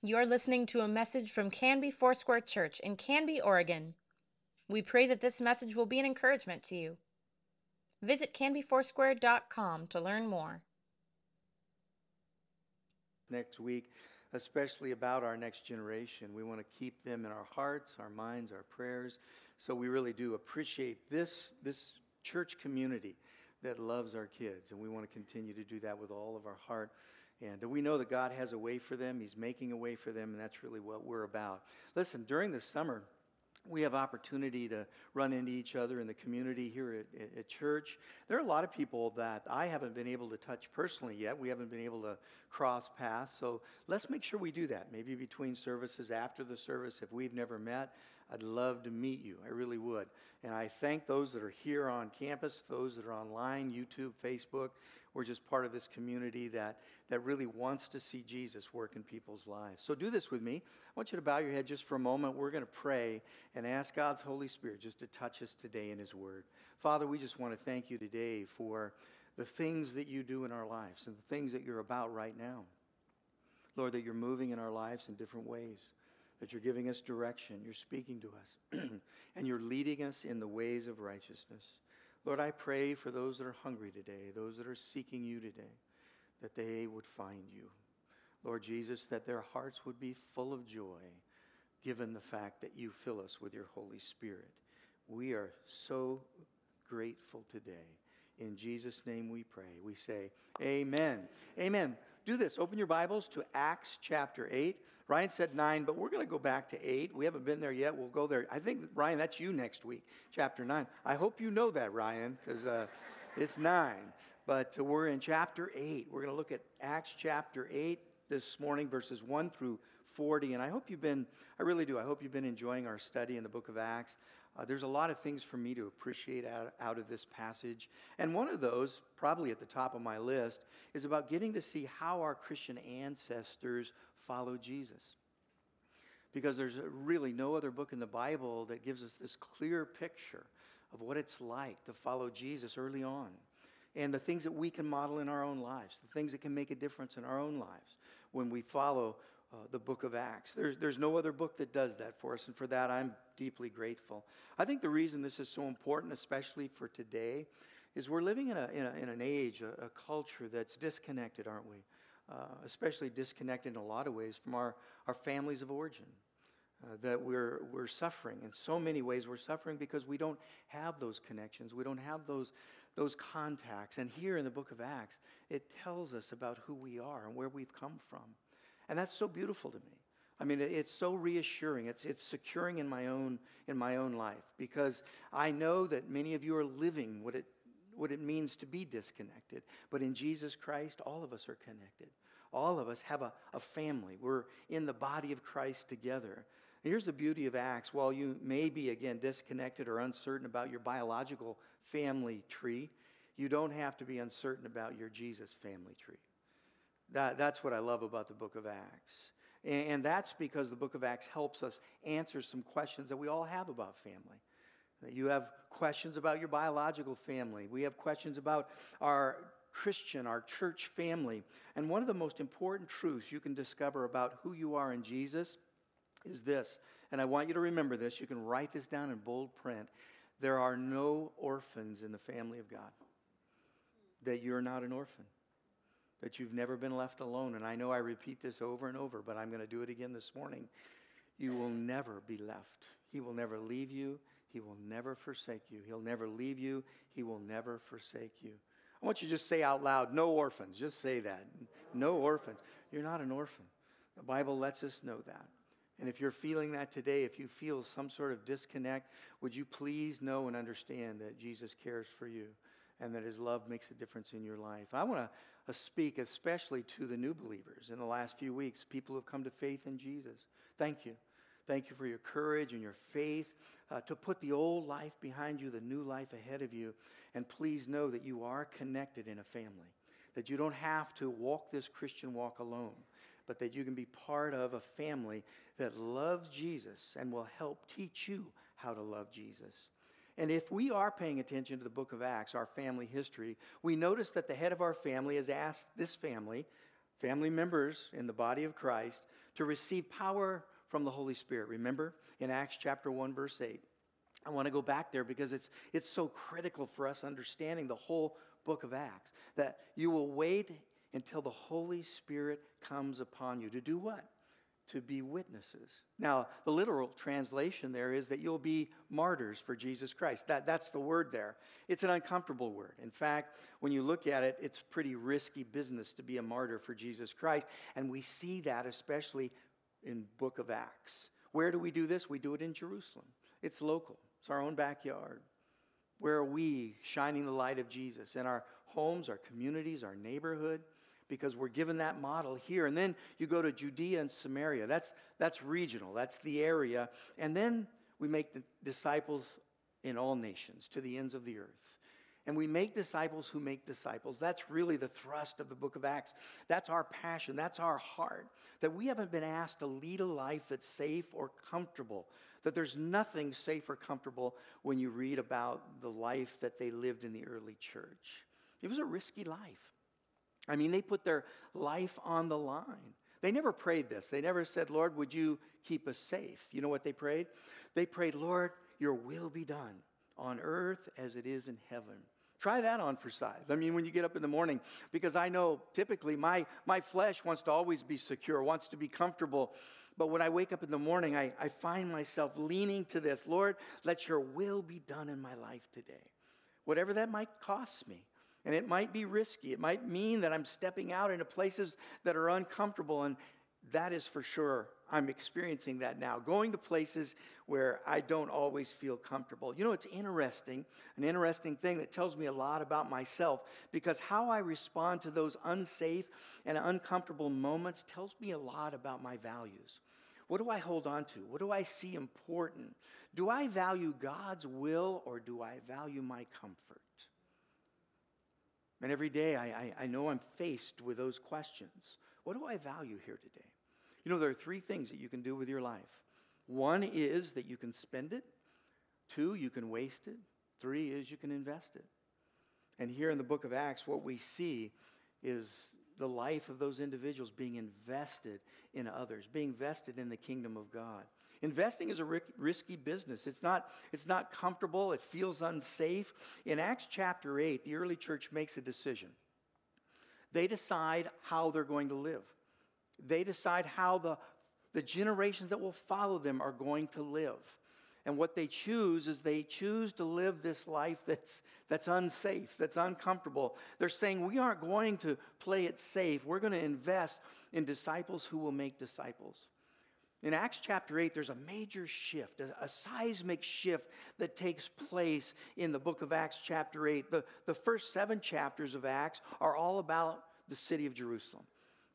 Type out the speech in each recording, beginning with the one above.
You're listening to a message from Canby Foursquare Church in Canby, Oregon. We pray that this message will be an encouragement to you. Visit canbyfoursquare.com to learn more. Next week, especially about our next generation, we want to keep them in our hearts, our minds, our prayers. So we really do appreciate this church community that loves our kids, and we want to continue to do that with all of our heart. And we know that God has a way for them. He's making a way for them, and that's really what we're about. Listen, during the summer, we have opportunity to run into each other in the community here at church. There are a lot of people that I haven't been able to touch personally yet. We haven't been able to cross paths. So let's make sure we do that. Maybe between services, after the service, if we've never met, I'd love to meet you. I really would. And I thank those that are here on campus, those that are online, YouTube, Facebook. We're just part of this community that really wants to see Jesus work in people's lives. So do this with me. I want you to bow your head just for a moment. We're going to pray and ask God's Holy Spirit just to touch us today in His Word. Father, we just want to thank you today for the things that you do in our lives and the things that you're about right now. Lord, that you're moving in our lives in different ways, that you're giving us direction, you're speaking to us, and you're leading us in the ways of righteousness. Lord, I pray for those that are hungry today, those that are seeking you today, that they would find you. Lord Jesus, that their hearts would be full of joy, given the fact that you fill us with your Holy Spirit. We are so grateful today. In Jesus' name we pray. We say, amen. Amen. Do this. Open your Bibles to Acts chapter 8. Ryan said 9, but we're going to go back to 8. We haven't been there yet. We'll go there. I think, Ryan, that's you next week, chapter 9. I hope you know that, Ryan, because it's 9. But we're in chapter 8. We're going to look at Acts chapter 8 this morning, verses 1 through 40. And I hope you've been, I really do, I hope you've been enjoying our study in the book of Acts. There's a lot of things for me to appreciate out of this passage. And one of those, probably at the top of my list, is about getting to see how our Christian ancestors followed Jesus. Because there's really no other book in the Bible that gives us this clear picture of what it's like to follow Jesus early on. And the things that we can model in our own lives, the things that can make a difference in our own lives when we follow the book of Acts. There's no other book that does that for us, and for that I'm deeply grateful. I think the reason this is so important, especially for today, is we're living in an age, a culture that's disconnected, aren't we? Especially disconnected in a lot of ways from our families of origin. That we're suffering in so many ways. We're suffering because we don't have those connections. We don't have those contacts. And here in the book of Acts, it tells us about who we are and where we've come from. And that's so beautiful to me. I mean, it's so reassuring. It's securing in my own life, because I know that many of you are living what it means to be disconnected. But in Jesus Christ, all of us are connected. All of us have a family. We're in the body of Christ together. And here's the beauty of Acts. While you may be, again, disconnected or uncertain about your biological family tree, you don't have to be uncertain about your Jesus family tree. That's what I love about the book of Acts. And that's because the book of Acts helps us answer some questions that we all have about family. You have questions about your biological family. We have questions about our church family. And one of the most important truths you can discover about who you are in Jesus is this. And I want you to remember this. You can write this down in bold print. There are no orphans in the family of God. That you're not an orphan. That you've never been left alone. And I know I repeat this over and over, but I'm going to do it again this morning. You will never be left. He will never leave you. He will never forsake you. He'll never leave you. He will never forsake you. I want you to just say out loud, no orphans. Just say that. No orphans. You're not an orphan. The Bible lets us know that. And if you're feeling that today, if you feel some sort of disconnect, would you please know and understand that Jesus cares for you and that his love makes a difference in your life. I want to speak especially to the new believers in the last few weeks, people who have come to faith in Jesus. Thank you. Thank you for your courage and your faith to put the old life behind you, the new life ahead of you. And please know that you are connected in a family, that you don't have to walk this Christian walk alone, but that you can be part of a family that loves Jesus and will help teach you how to love Jesus. And if we are paying attention to the book of Acts, our family history, we notice that the head of our family has asked this family family members in the body of Christ, to receive power from the Holy Spirit. Remember in Acts chapter 1, verse 8. I want to go back there because it's so critical for us understanding the whole book of Acts. That you will wait until the Holy Spirit comes upon you. To do what? To be witnesses. Now, the literal translation there is that you'll be martyrs for Jesus Christ. That's the word there. It's an uncomfortable word. In fact, when you look at it, it's pretty risky business to be a martyr for Jesus Christ. And we see that especially in Book of Acts. Where do we do this? We do it in Jerusalem. It's local. It's our own backyard. Where are we shining the light of Jesus? In our homes, our communities, our neighborhood, because we're given that model here. And then you go to Judea and Samaria. That's regional. That's the area. And then we make the disciples in all nations, to the ends of the earth. And we make disciples who make disciples. That's really the thrust of the book of Acts. That's our passion. That's our heart. That we haven't been asked to lead a life that's safe or comfortable. That there's nothing safe or comfortable when you read about the life that they lived in the early church. It was a risky life. I mean, they put their life on the line. They never prayed this. They never said, Lord, would you keep us safe? You know what they prayed? They prayed, Lord, your will be done on earth as it is in heaven. Try that on for size. I mean, when you get up in the morning, because I know typically my flesh wants to always be secure, wants to be comfortable. But when I wake up in the morning, I find myself leaning to this. Lord, let your will be done in my life today. Whatever that might cost me. And it might be risky. It might mean that I'm stepping out into places that are uncomfortable. And that is for sure. I'm experiencing that now. Going to places where I don't always feel comfortable. You know, it's interesting. An interesting thing that tells me a lot about myself. Because how I respond to those unsafe and uncomfortable moments tells me a lot about my values. What do I hold on to? What do I see important? Do I value God's will or do I value my comfort? And every day I know I'm faced with those questions. What do I value here today? You know, there are three things that you can do with your life. One is that you can spend it. Two, you can waste it. Three is you can invest it. And here in the book of Acts, what we see is the life of those individuals being invested in others, being vested in the kingdom of God. Investing is a risky business. It's not comfortable. It feels unsafe. In Acts chapter 8, the early church makes a decision. They decide how they're going to live. They decide how the generations that will follow them are going to live. And what they choose is they choose to live this life that's unsafe, that's uncomfortable. They're saying, we aren't going to play it safe. We're going to invest in disciples who will make disciples. In Acts chapter 8, there's a major shift, a seismic shift that takes place in the book of Acts chapter 8. The first 7 chapters of Acts are all about the city of Jerusalem.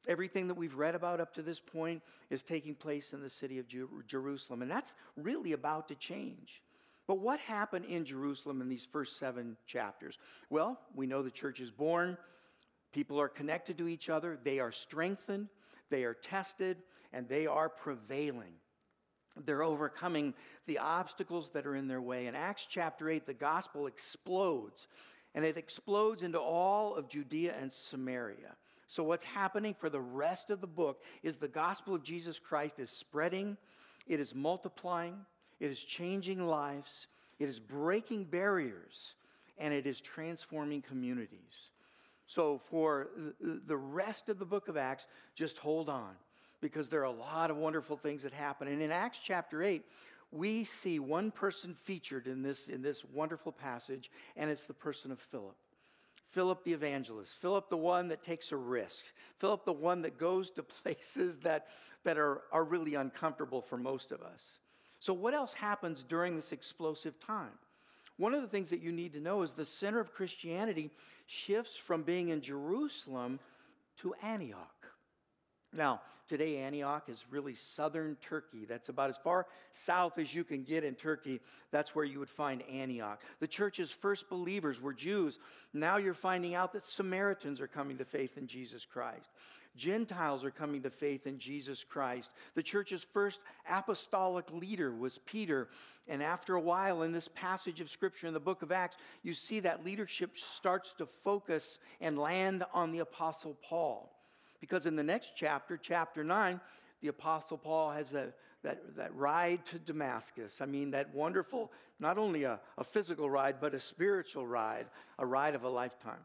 Everything that we've read about up to this point is taking place in the city of Jerusalem. And that's really about to change. But what happened in Jerusalem in these first 7 chapters? Well, we know the church is born. People are connected to each other. They are strengthened. They are tested, and they are prevailing. They're overcoming the obstacles that are in their way. In Acts chapter 8, the gospel explodes, and it explodes into all of Judea and Samaria. So what's happening for the rest of the book is the gospel of Jesus Christ is spreading, it is multiplying, it is changing lives, it is breaking barriers, and it is transforming communities. So for the rest of the book of Acts, just hold on, because there are a lot of wonderful things that happen. And in Acts chapter 8, we see one person featured in this wonderful passage, and it's the person of Philip. Philip the evangelist, Philip the one that takes a risk, Philip the one that goes to places that are really uncomfortable for most of us. So what else happens during this explosive time? One of the things that you need to know is the center of Christianity shifts from being in Jerusalem to Antioch. Now, today Antioch is really southern Turkey. That's about as far south as you can get in Turkey. That's where you would find Antioch. The church's first believers were Jews. Now you're finding out that Samaritans are coming to faith in Jesus Christ. Gentiles are coming to faith in Jesus Christ. The church's first apostolic leader was Peter. And after a while, in this passage of Scripture in the book of Acts, you see that leadership starts to focus and land on the Apostle Paul. Because in the next chapter, chapter 9, the Apostle Paul has that ride to Damascus. I mean, that wonderful, not only a physical ride, but a spiritual ride, a ride of a lifetime.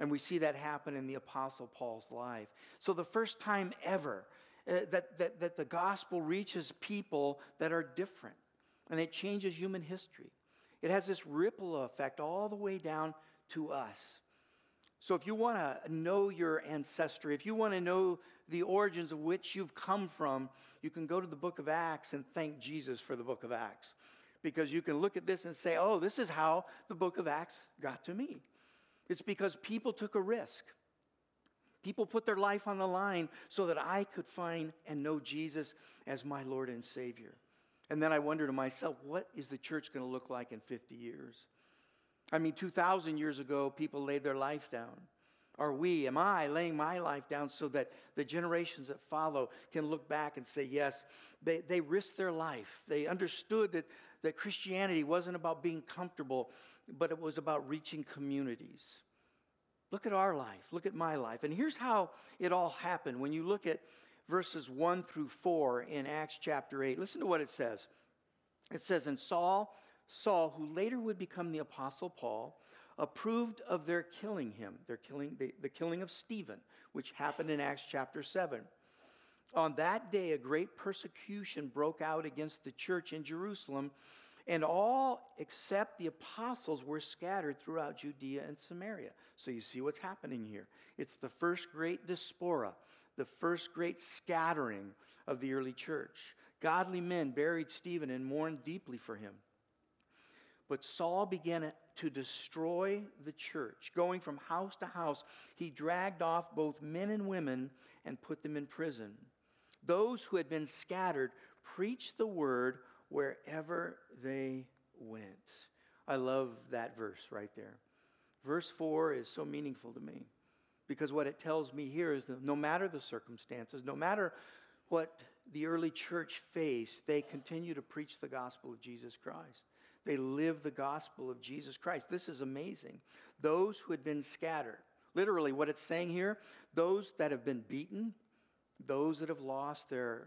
And we see that happen in the Apostle Paul's life. So the first time ever that the gospel reaches people that are different, and it changes human history. It has this ripple effect all the way down to us. So if you want to know your ancestry, if you want to know the origins of which you've come from, you can go to the Book of Acts and thank Jesus for the Book of Acts. Because you can look at this and say, oh, this is how the Book of Acts got to me. It's because people took a risk. People put their life on the line so that I could find and know Jesus as my Lord and Savior. And then I wonder to myself, what is the church going to look like in 50 years? I mean, 2,000 years ago, people laid their life down. Am I laying my life down so that the generations that follow can look back and say, yes, they risked their life. They understood that Christianity wasn't about being comfortable, but it was about reaching communities. Look at our life. Look at my life. And here's how it all happened. When you look at verses 1 through 4 in Acts chapter 8, listen to what it says. It says, and Saul, who later would become the Apostle Paul, approved of their killing him. The killing of Stephen, which happened in Acts chapter 7. On that day, a great persecution broke out against the church in Jerusalem, and all except the apostles were scattered throughout Judea and Samaria. So you see what's happening here. It's the first great diaspora, the first great scattering of the early church. Godly men buried Stephen and mourned deeply for him. But Saul began to destroy the church. Going from house to house, he dragged off both men and women and put them in prison. Those who had been scattered preached the word wherever they went. I love that verse right there. Verse 4 is so meaningful to me because what it tells me here is that no matter the circumstances, no matter what the early church faced, they continue to preach the gospel of Jesus Christ. They live the gospel of Jesus Christ. This is amazing. Those who had been scattered. Literally, what it's saying here, those that have been beaten, those that have lost their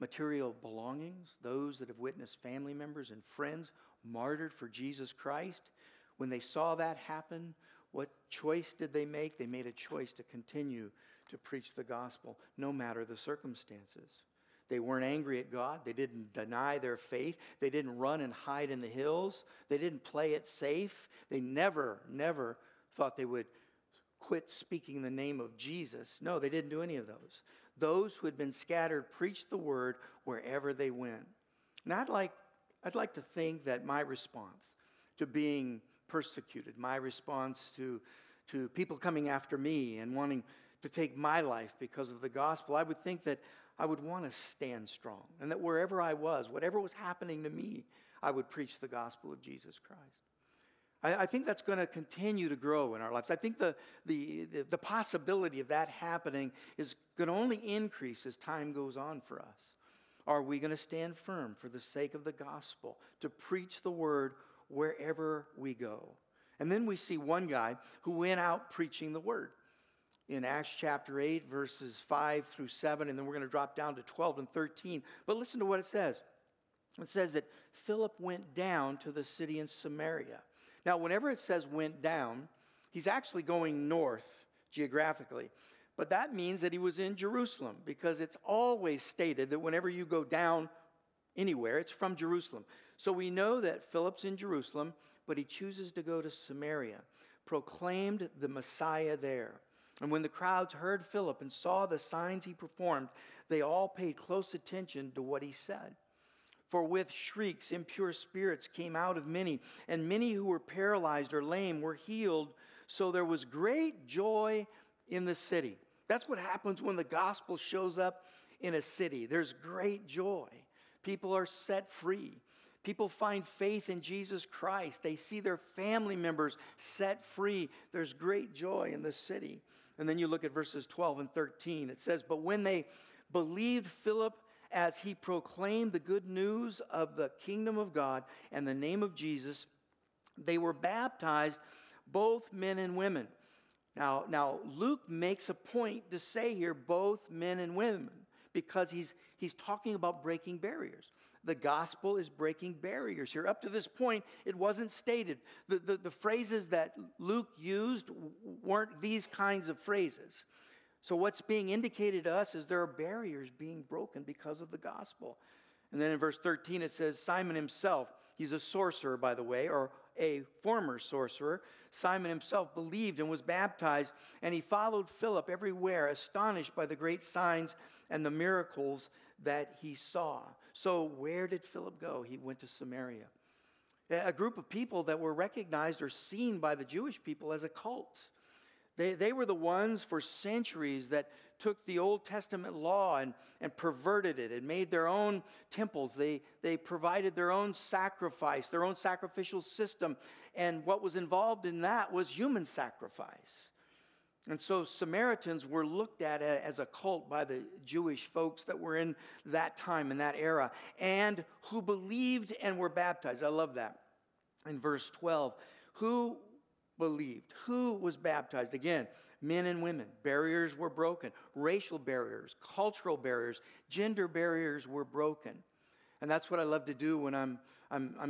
material belongings, those that have witnessed family members and friends martyred for Jesus Christ, when they saw that happen, what choice did they make? They made a choice to continue to preach the gospel, no matter the circumstances. They weren't angry at God. They didn't deny their faith. They didn't run and hide in the hills. They didn't play it safe. They never thought they would quit speaking the name of Jesus. No, they didn't do any of those. Those who had been scattered preached the word wherever they went. And I'd like to think that my response to being persecuted, my response to people coming after me and wanting to take my life because of the gospel, I would think that I would want to stand strong, and that wherever I was, whatever was happening to me, I would preach the gospel of Jesus Christ. I think that's going to continue to grow in our lives. I think the possibility of that happening is going to only increase as time goes on for us. Are we going to stand firm for the sake of the gospel, to preach the word wherever we go? And then we see one guy who went out preaching the word. In Acts chapter 8, verses 5 through 7, and then we're going to drop down to 12 and 13. But listen to what it says. It says that Philip went down to the city in Samaria. Now, whenever it says went down, he's actually going north geographically. But that means that he was in Jerusalem, because it's always stated that whenever you go down anywhere, it's from Jerusalem. So we know that Philip's in Jerusalem, but he chooses to go to Samaria, proclaimed the Messiah there. And when the crowds heard Philip and saw the signs he performed, they all paid close attention to what he said. For with shrieks, impure spirits came out of many, and many who were paralyzed or lame were healed. So there was great joy in the city. That's what happens when the gospel shows up in a city. There's great joy. People are set free. People find faith in Jesus Christ. They see their family members set free. There's great joy in the city. And then you look at verses 12 and 13. It says, but when they believed Philip as he proclaimed the good news of the kingdom of God and the name of Jesus, they were baptized, both men and women. Now Luke makes a point to say here both men and women, because he's talking about breaking barriers. The gospel is breaking barriers here. Up to this point, it wasn't stated. The phrases that Luke used weren't these kinds of phrases. So what's being indicated to us is there are barriers being broken because of the gospel. And then in verse 13 it says, Simon himself, he's a sorcerer, by the way, or a former sorcerer. Simon himself believed and was baptized, and he followed Philip everywhere, astonished by the great signs and the miracles that he saw. So where did Philip go? He went to Samaria. A group of people that were recognized or seen by the Jewish people as a cult. They were the ones for centuries that took the Old Testament law and perverted it and made their own temples. They provided their own sacrifice, their own sacrificial system. And what was involved in that was human sacrifice. And so Samaritans were looked at as a cult by the Jewish folks that were in that time, in that era, and who believed and were baptized. I love that. In verse 12, who believed, who was baptized? Again, men and women. Barriers were broken. Racial barriers, cultural barriers, gender barriers were broken. And that's what I love to do when I'm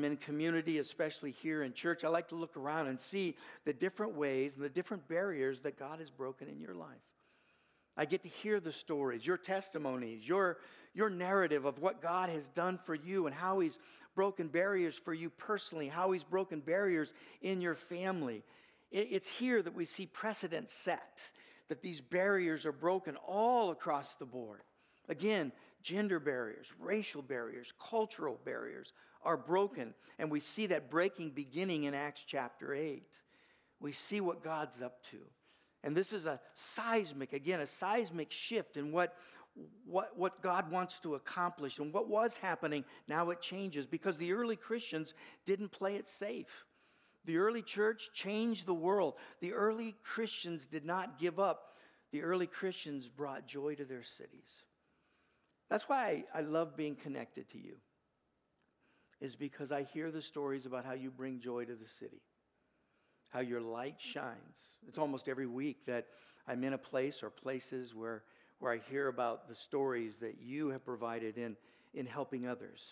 in community, especially here in church. I like to look around and see the different ways and the different barriers that God has broken in your life. I get to hear the stories, your testimonies, your narrative of what God has done for you and how he's broken barriers for you personally, how he's broken barriers in your family. It's here that we see precedent set, that these barriers are broken all across the board. Again, gender barriers, racial barriers, cultural barriers are broken, and we see that breaking beginning in Acts chapter 8. We see what God's up to. And this is a seismic shift in what God wants to accomplish. And what was happening, now it changes, because the early Christians didn't play it safe. The early church changed the world. The early Christians did not give up. The early Christians brought joy to their cities. That's why I love being connected to you, is because I hear the stories about how you bring joy to the city, how your light shines. It's almost every week that I'm in a place or places where I hear about the stories that you have provided in helping others,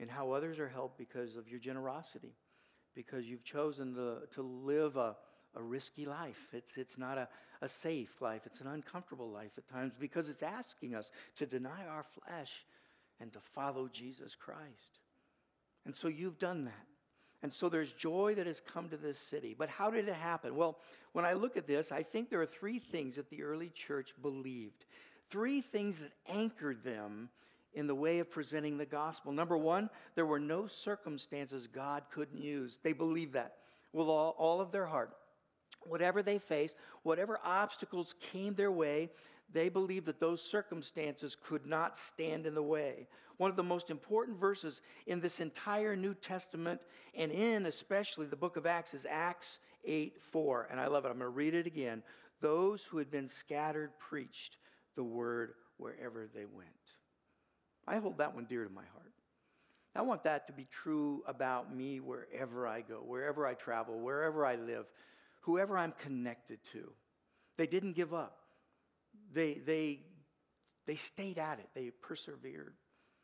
and how others are helped because of your generosity, because you've chosen to live a risky life. It's not a safe life. It's an uncomfortable life at times, because it's asking us to deny our flesh and to follow Jesus Christ. And so you've done that. And so there's joy that has come to this city. But how did it happen? Well, when I look at this, I think there are three things that the early church believed. Three things that anchored them in the way of presenting the gospel. Number one, there were no circumstances God couldn't use. They believed that with all of their heart. Whatever they faced, whatever obstacles came their way, they believed that those circumstances could not stand in the way. One of the most important verses in this entire New Testament, and in especially the book of Acts, is Acts 8:4. And I love it. I'm going to read it again. Those who had been scattered preached the word wherever they went. I hold that one dear to my heart. I want that to be true about me wherever I go, wherever I travel, wherever I live, whoever I'm connected to. They didn't give up. They stayed at it. They persevered.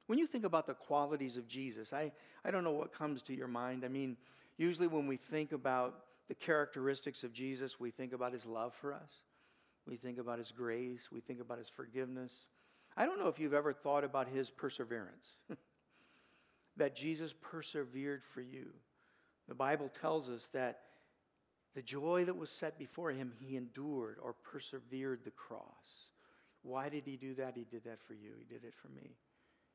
When you think about the qualities of Jesus, I don't know what comes to your mind. I mean, usually when we think about the characteristics of Jesus, we think about his love for us. We think about his grace. We think about his forgiveness. I don't know if you've ever thought about his perseverance, that Jesus persevered for you. The Bible tells us that the joy that was set before him, he endured or persevered the cross. Why did he do that? He did that for you. He did it for me.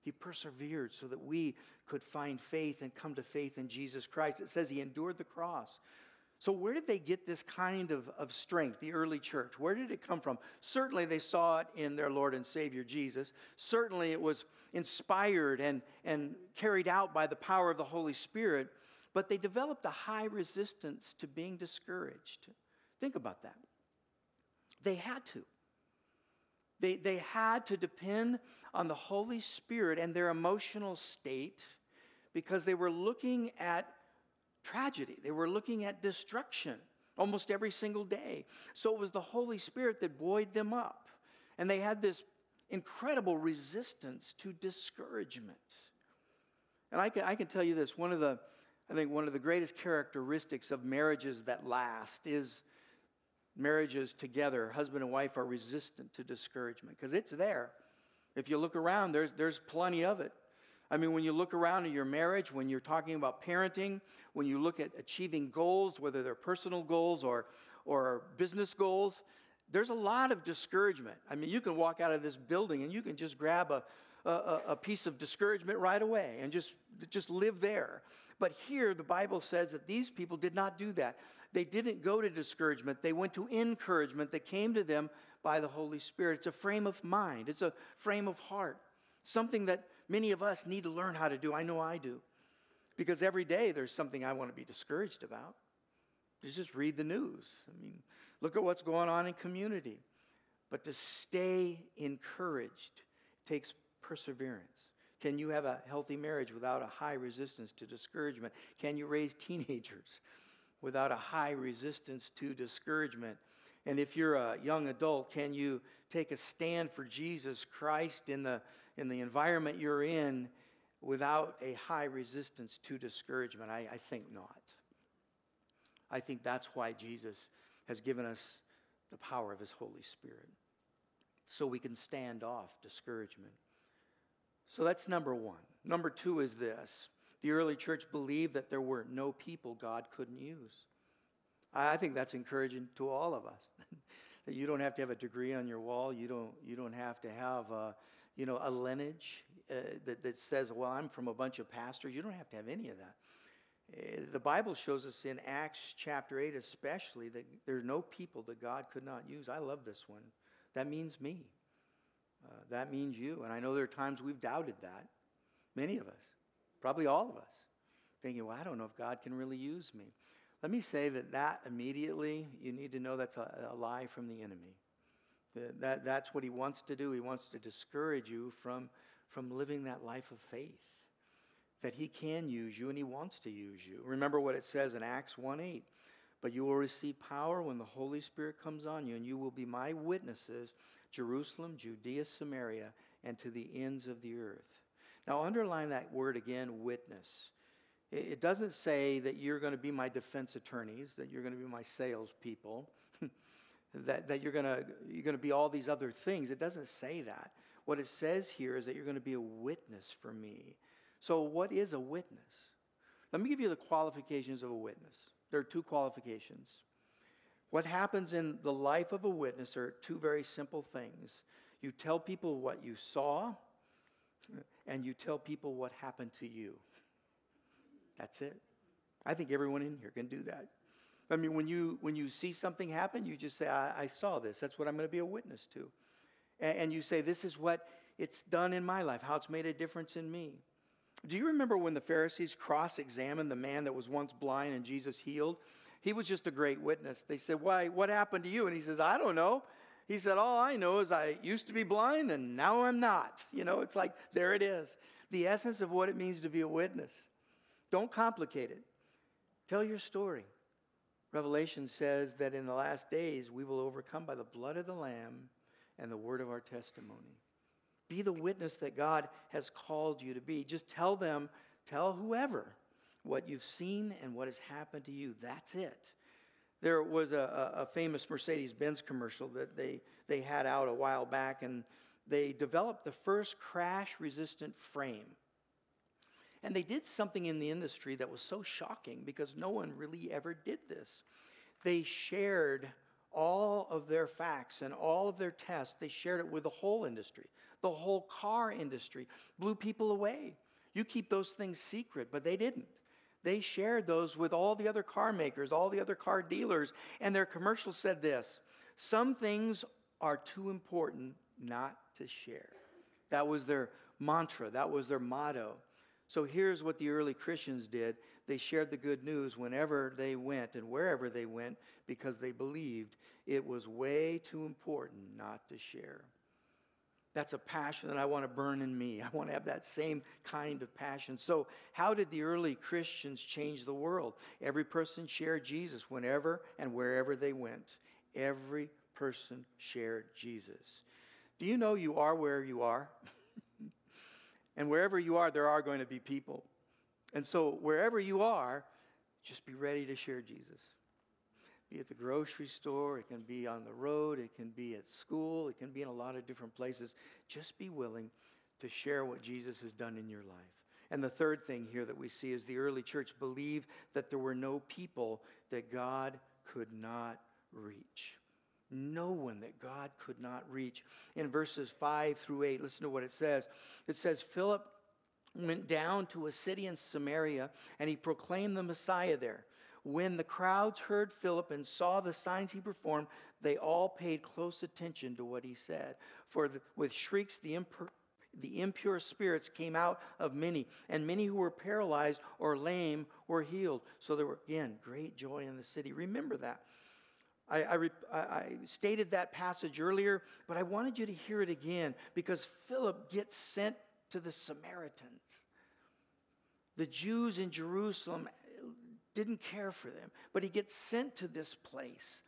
He persevered so that we could find faith and come to faith in Jesus Christ. It says he endured the cross. So where did they get this kind of strength, the early church? Where did it come from? Certainly they saw it in their Lord and Savior Jesus. Certainly it was inspired and carried out by the power of the Holy Spirit. But they developed a high resistance to being discouraged. Think about that. They had to. They had to depend on the Holy Spirit and their emotional state, because they were looking at tragedy. They were looking at destruction. almost every single day. So it was the Holy Spirit that buoyed them up. And they had this incredible resistance to discouragement. And I can tell you this, one of the greatest characteristics of marriages that last is marriages together, husband and wife, are resistant to discouragement, because it's there. If you look around, there's plenty of it. I mean, when you look around at your marriage, when you're talking about parenting, when you look at achieving goals, whether they're personal goals or business goals, there's a lot of discouragement. I mean, you can walk out of this building and you can just grab a piece of discouragement right away and just live there. But here, the Bible says that these people did not do that. They didn't go to discouragement. They went to encouragement that came to them by the Holy Spirit. It's a frame of mind. It's a frame of heart. Something that many of us need to learn how to do. I know I do. Because every day there's something I want to be discouraged about. Just read the news. I mean, look at what's going on in community. But to stay encouraged takes perseverance. Can you have a healthy marriage without a high resistance to discouragement? Can you raise teenagers without a high resistance to discouragement? And if you're a young adult, can you take a stand for Jesus Christ in the environment you're in without a high resistance to discouragement? I think not. I think that's why Jesus has given us the power of his Holy Spirit, so we can stand off discouragement. So that's number one. Number two is this. The early church believed that there were no people God couldn't use. I think that's encouraging to all of us. That you don't have to have a degree on your wall. You don't have to have a lineage that says, well, I'm from a bunch of pastors. You don't have to have any of that. The Bible shows us in Acts chapter 8 especially that there are no people that God could not use. I love this one. That means me. That means you. And I know there are times we've doubted that. Many of us. Probably all of us. Thinking, well, I don't know if God can really use me. Let me say that immediately, you need to know that's a lie from the enemy. That's what he wants to do. He wants to discourage you from living that life of faith. That he can use you and he wants to use you. Remember what it says in Acts 1:8. But you will receive power when the Holy Spirit comes on you, and you will be my witnesses, Jerusalem, Judea, Samaria, and to the ends of the earth. Now underline that word again, witness. It doesn't say that you're going to be my defense attorneys, that you're going to be my sales people, that you're going to be all these other things. It doesn't say that. What it says here is that you're going to be a witness for me. So what is a witness? Let me give you the qualifications of a witness. There are two qualifications. What happens in the life of a witness are two very simple things. You tell people what you saw, and you tell people what happened to you. That's it. I think everyone in here can do that. I mean, when you see something happen, you just say, I saw this. That's what I'm going to be a witness to. And you say, this is what it's done in my life, how it's made a difference in me. Do you remember when the Pharisees cross-examined the man that was once blind and Jesus healed? He was just a great witness. They said, why, what happened to you? And he says, I don't know. He said, all I know is I used to be blind and now I'm not. You know, it's like, there it is. The essence of what it means to be a witness. Don't complicate it. Tell your story. Revelation says that in the last days, we will overcome by the blood of the Lamb and the word of our testimony. Be the witness that God has called you to be. Just tell whoever what you've seen and what has happened to you. That's it. There was a famous Mercedes-Benz commercial that they had out a while back, and they developed the first crash-resistant frame. And they did something in the industry that was so shocking because no one really ever did this. They shared all of their facts and all of their tests. They shared it with the whole industry. The whole car industry blew people away. You keep those things secret, but they didn't. They shared those with all the other car makers, all the other car dealers, and their commercial said this, some things are too important not to share. That was their mantra. That was their motto. So here's what the early Christians did. They shared the good news whenever they went and wherever they went because they believed it was way too important not to share. That's a passion that I want to burn in me. I want to have that same kind of passion. So how did the early Christians change the world? Every person shared Jesus whenever and wherever they went. Every person shared Jesus. Do you know you are where you are? And wherever you are, there are going to be people. And so wherever you are, just be ready to share Jesus. Be at the grocery store, it can be on the road, it can be at school, it can be in a lot of different places. Just be willing to share what Jesus has done in your life. And the third thing here that we see is the early church believed that there were no people that God could not reach. No one that God could not reach. In verses 5 through 8, listen to what it says. It says, Philip went down to a city in Samaria, and he proclaimed the Messiah there. When the crowds heard Philip and saw the signs he performed, they all paid close attention to what he said. For with shrieks the impure spirits came out of many, and many who were paralyzed or lame were healed. So there were, again, great joy in the city. Remember that. I stated that passage earlier, but I wanted you to hear it again, because Philip gets sent to the Samaritans. The Jews in Jerusalem didn't care for them, but he gets sent to this place,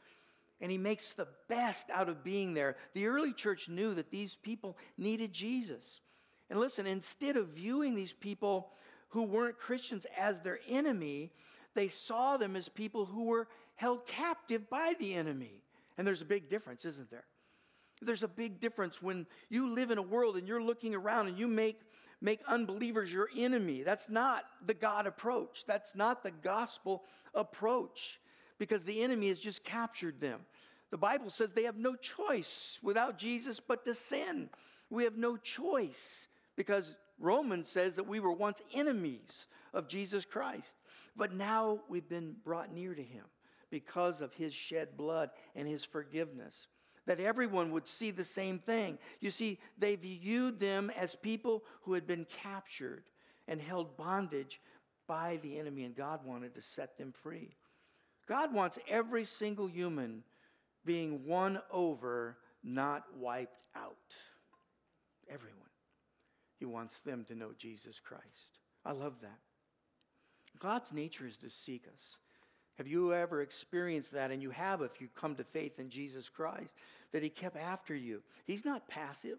and he makes the best out of being there. The early church knew that these people needed Jesus. And listen, instead of viewing these people who weren't Christians as their enemy, they saw them as people who were held captive by the enemy. And there's a big difference, isn't there? There's a big difference when you live in a world and you're looking around and you make unbelievers your enemy. That's not the God approach. That's not the gospel approach, because the enemy has just captured them. The Bible says they have no choice without Jesus but to sin. We have no choice, because Romans says that we were once enemies of Jesus Christ, but now we've been brought near to him because of his shed blood and his forgiveness. That everyone would see the same thing. You see, they viewed them as people who had been captured and held bondage by the enemy, and God wanted to set them free. God wants every single human being won over, not wiped out. Everyone. He wants them to know Jesus Christ. I love that. God's nature is to seek us. Have you ever experienced that? And you have if you come to faith in Jesus Christ, that he kept after you. He's not passive.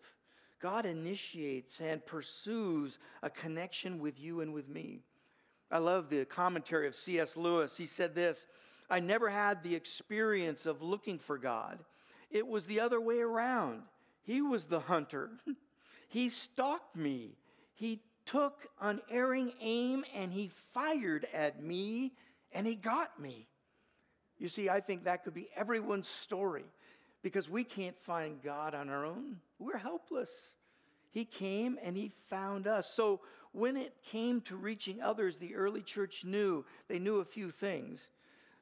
God initiates and pursues a connection with you and with me. I love the commentary of C.S. Lewis. He said this, I never had the experience of looking for God. It was the other way around. He was the hunter. He stalked me. He took unerring aim, and he fired at me, and he got me. You see, I think that could be everyone's story, because we can't find God on our own. We're helpless. He came and he found us. So when it came to reaching others, the early church knew. They knew a few things.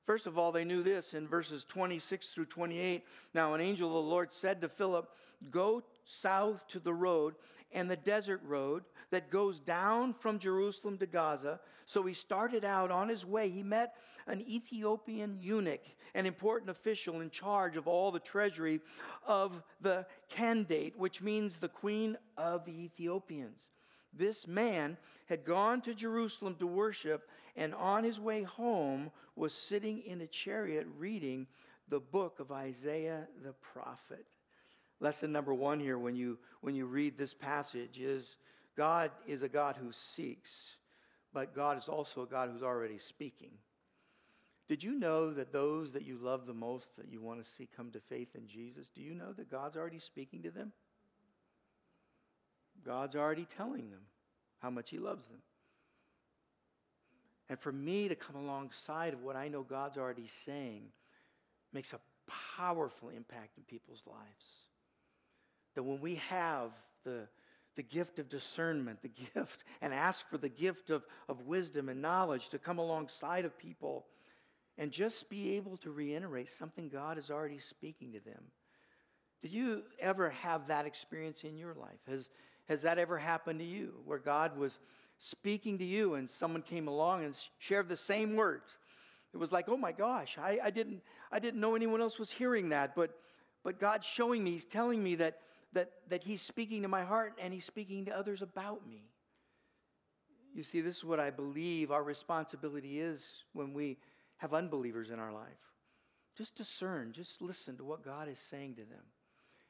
First of all, they knew this in verses 26 through 28. Now an angel of the Lord said to Philip, go south to the road and the desert road that goes down from Jerusalem to Gaza. So he started out on his way. He met an Ethiopian eunuch, an important official in charge of all the treasury of the Candate, which means the queen of the Ethiopians. This man had gone to Jerusalem to worship, and on his way home was sitting in a chariot reading the book of Isaiah the prophet. Lesson number one here when you read this passage is, God is a God who seeks, but God is also a God who's already speaking. Did you know that those that you love the most, that you want to see come to faith in Jesus, do you know that God's already speaking to them? God's already telling them how much he loves them. And for me to come alongside of what I know God's already saying makes a powerful impact in people's lives. That when we have the gift of discernment, and ask for the gift of wisdom and knowledge to come alongside of people and just be able to reiterate something God is already speaking to them. Did you ever have that experience in your life? Has that ever happened to you, where God was speaking to you and someone came along and shared the same words? It was like, oh my gosh, I didn't know anyone else was hearing that, but God's showing me, he's telling me that that he's speaking to my heart and he's speaking to others about me. You see, this is what I believe our responsibility is when we have unbelievers in our life. Just discern, just listen to what God is saying to them.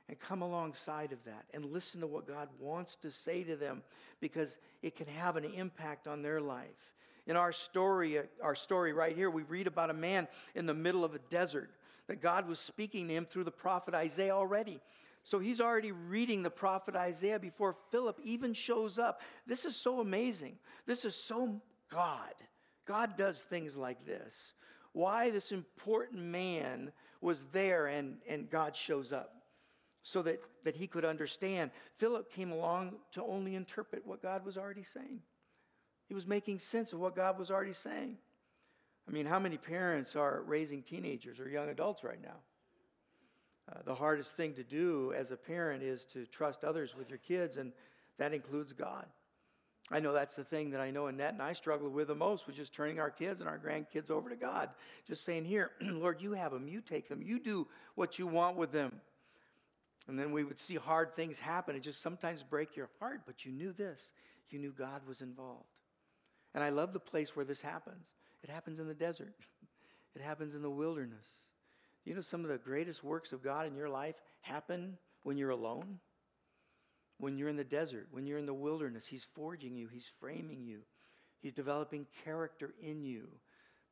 And come alongside of that and listen to what God wants to say to them, because it can have an impact on their life. In our story right here, we read about a man in the middle of a desert that God was speaking to him through the prophet Isaiah already. So he's already reading the prophet Isaiah before Philip even shows up. This is so amazing. This is so God. God does things like this. Why this important man was there and God shows up so that he could understand. Philip came along to only interpret what God was already saying. He was making sense of what God was already saying. I mean, how many parents are raising teenagers or young adults right now? The hardest thing to do as a parent is to trust others with your kids, and that includes God. I know that's the thing that I know Annette and I struggle with the most, which is turning our kids and our grandkids over to God. Just saying, here, Lord, you have them, you take them, you do what you want with them. And then we would see hard things happen. It just sometimes break your heart, but you knew this. You knew God was involved. And I love the place where this happens. It happens in the desert. It happens in the wilderness. You know, some of the greatest works of God in your life happen when you're alone, when you're in the desert, when you're in the wilderness. He's forging you. He's framing you. He's developing character in you.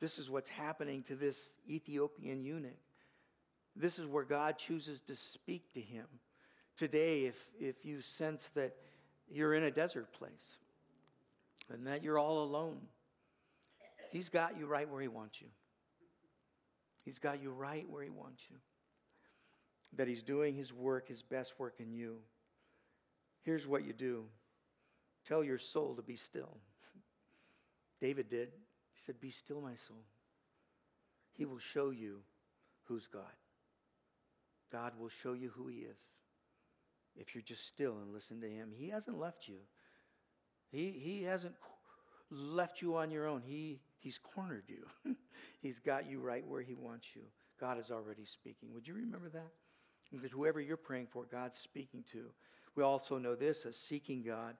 This is what's happening to this Ethiopian eunuch. This is where God chooses to speak to him. Today, if you sense that you're in a desert place and that you're all alone, he's got you right where he wants you. He's got you right where he wants you. That he's doing his work, his best work in you. Here's what you do. Tell your soul to be still. David did. He said, "Be still, my soul. He will show you who's God." God will show you who he is if you're just still and listen to him. He hasn't left you. He hasn't left you on your own. He's cornered you. He's got you right where he wants you. God is already speaking. Would you remember that? That whoever you're praying for, God's speaking to. We also know this, a seeking God.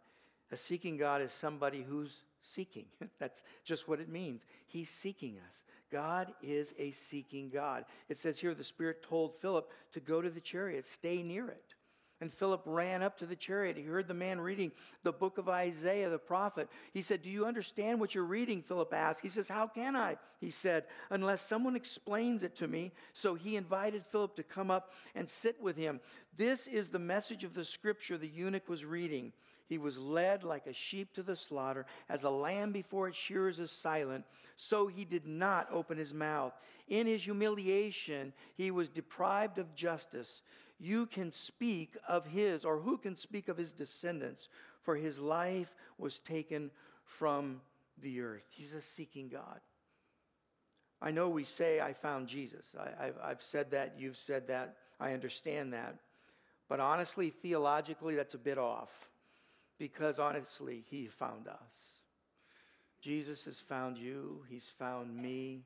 A seeking God is somebody who's seeking. That's just what it means. He's seeking us. God is a seeking God. It says here the Spirit told Philip to go to the chariot, stay near it. And Philip ran up to the chariot. He heard the man reading the book of Isaiah, the prophet. He said, "Do you understand what you're reading?" Philip asked. He says, "How can I?" He said, "Unless someone explains it to me." So he invited Philip to come up and sit with him. This is the message of the scripture the eunuch was reading. He was led like a sheep to the slaughter, as a lamb before its shearers is silent. So he did not open his mouth. In his humiliation, he was deprived of justice. You can speak of his, or who can speak of his descendants? For his life was taken from the earth. He's a seeking God. I know we say, "I found Jesus." I've said that. You've said that. I understand that. But honestly, theologically, that's a bit off. Because honestly, he found us. Jesus has found you. He's found me.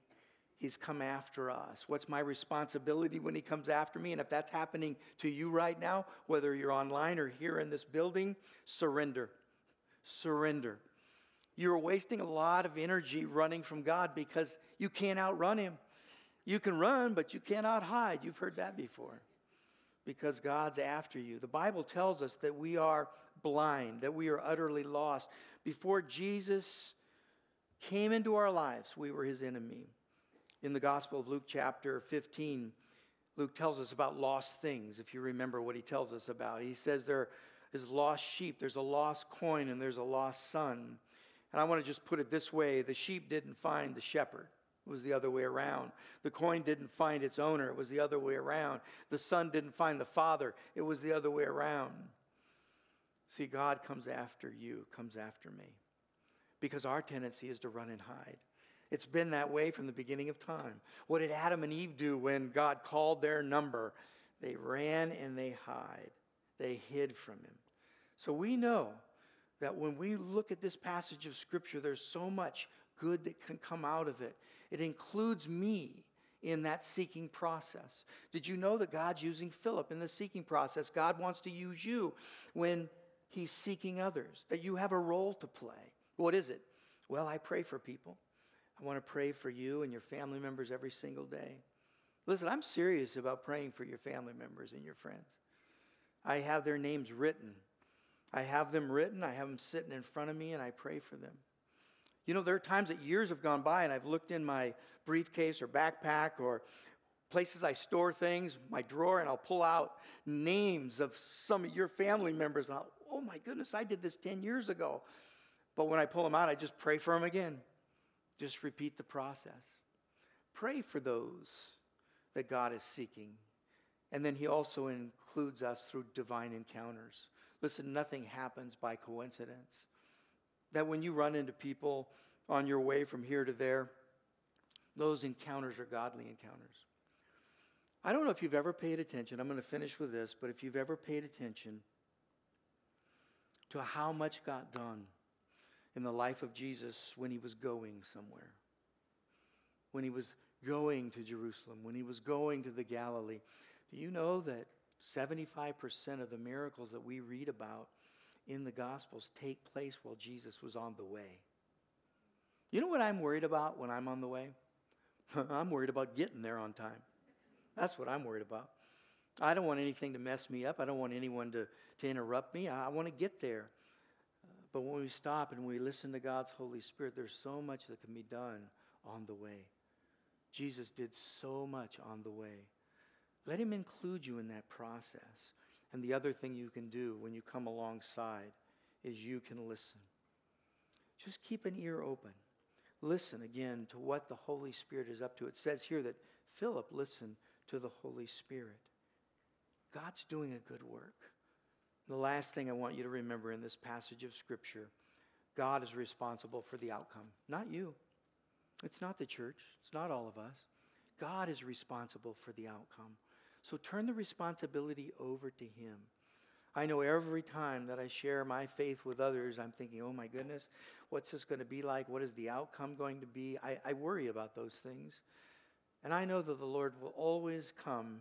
He's come after us. What's my responsibility when he comes after me? And if that's happening to you right now, whether you're online or here in this building, surrender. Surrender. You're wasting a lot of energy running from God because you can't outrun him. You can run, but you cannot hide. You've heard that before. Because God's after you. The Bible tells us that we are blind, that we are utterly lost. Before Jesus came into our lives, we were his enemy. In the Gospel of Luke chapter 15, Luke tells us about lost things, if you remember what he tells us about. He says there is lost sheep, there's a lost coin, and there's a lost son. And I want to just put it this way. The sheep didn't find the shepherd. It was the other way around. The coin didn't find its owner. It was the other way around. The son didn't find the father. It was the other way around. See, God comes after you, comes after me. Because our tendency is to run and hide. It's been that way from the beginning of time. What did Adam and Eve do when God called their number? They ran and they hid. They hid from him. So we know that when we look at this passage of Scripture, there's so much good that can come out of it. It includes me in that seeking process. Did you know that God's using Philip in the seeking process? God wants to use you when he's seeking others, that you have a role to play. What is it? Well, I pray for people. I want to pray for you and your family members every single day. Listen, I'm serious about praying for your family members and your friends. I have their names written. I have them written. I have them sitting in front of me, and I pray for them. You know, there are times that years have gone by, and I've looked in my briefcase or backpack or places I store things, my drawer, and I'll pull out names of some of your family members. And I'll, oh, my goodness, I did this 10 years ago. But when I pull them out, I just pray for them again. Just repeat the process. Pray for those that God is seeking. And then he also includes us through divine encounters. Listen, nothing happens by coincidence. That when you run into people on your way from here to there, those encounters are godly encounters. I don't know if you've ever paid attention. I'm going to finish with this, but if you've ever paid attention to how much got done in the life of Jesus when he was going somewhere, when he was going to Jerusalem, when he was going to the Galilee. Do you know that 75% of the miracles that we read about in the Gospels take place while Jesus was on the way? You know what I'm worried about when I'm on the way? I'm worried about getting there on time. That's what I'm worried about. I don't want anything to mess me up. I don't want anyone to interrupt me. I want to get there. But when we stop and we listen to God's Holy Spirit, there's so much that can be done on the way. Jesus did so much on the way. Let him include you in that process. And the other thing you can do when you come alongside is you can listen. Just keep an ear open. Listen again to what the Holy Spirit is up to. It says here that Philip listened to the Holy Spirit. God's doing a good work. The last thing I want you to remember in this passage of Scripture, God is responsible for the outcome, not you. It's not the church. It's not all of us. God is responsible for the outcome. So turn the responsibility over to him. I know every time that I share my faith with others, I'm thinking, oh my goodness, what's this going to be like? What is the outcome going to be? I worry about those things. And I know that the Lord will always come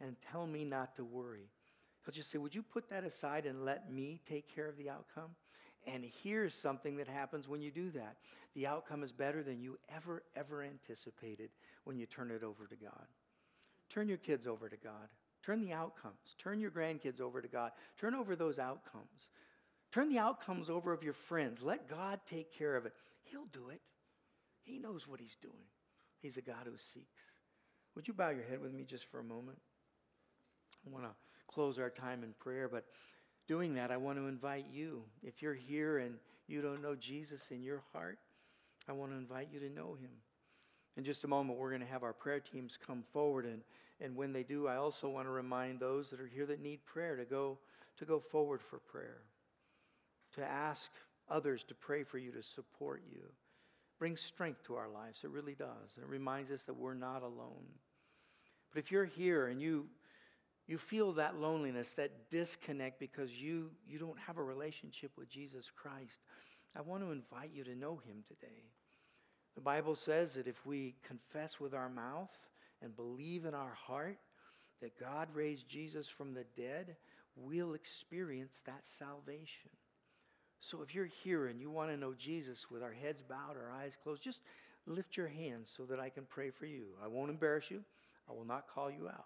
and tell me not to worry. He'll just say, would you put that aside and let me take care of the outcome? And here's something that happens when you do that. The outcome is better than you ever anticipated when you turn it over to God. Turn your kids over to God. Turn the outcomes. Turn your grandkids over to God. Turn over those outcomes. Turn the outcomes over of your friends. Let God take care of it. He'll do it. He knows what he's doing. He's a God who seeks. Would you bow your head with me just for a moment? I want to close our time in prayer, but doing that, I want to invite you. If you're here and you don't know Jesus in your heart, I want to invite you to know him. In just a moment, we're going to have our prayer teams come forward, and when they do, I also want to remind those that are here that need prayer to go forward for prayer, to ask others to pray for you, to support you. It brings strength to our lives. It really does. It reminds us that we're not alone. But if you're here and you feel that loneliness, that disconnect because you don't have a relationship with Jesus Christ, I want to invite you to know him today. The Bible says that if we confess with our mouth and believe in our heart that God raised Jesus from the dead, we'll experience that salvation. So if you're here and you want to know Jesus with our heads bowed, our eyes closed, just lift your hands so that I can pray for you. I won't embarrass you. I will not call you out.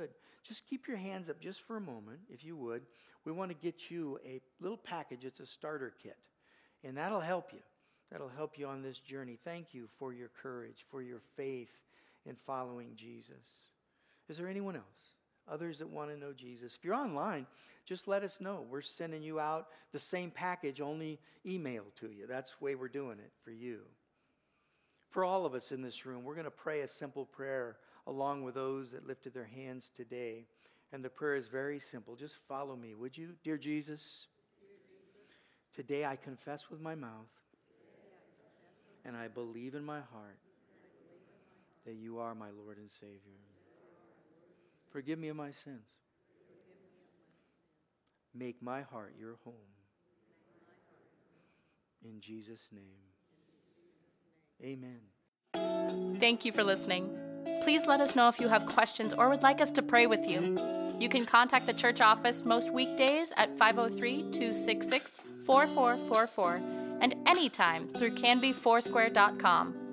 Good. Just keep your hands up just for a moment, if you would. We want to get you a little package. It's a starter kit, and that'll help you. That'll help you on this journey. Thank you for your courage, for your faith in following Jesus. Is there anyone else? Others that want to know Jesus? If you're online, just let us know. We're sending you out the same package, only email to you. That's the way we're doing it for you. For all of us in this room, we're going to pray a simple prayer along with those that lifted their hands today. And the prayer is very simple. Just follow me, would you? Dear Jesus, today I confess with my mouth and I believe in my heart that you are my Lord and Savior. Forgive me of my sins. Make my heart your home. In Jesus' name, amen. Thank you for listening. Please let us know if you have questions or would like us to pray with you. You can contact the church office most weekdays at 503-266-4444 and anytime through canbyfoursquare.com.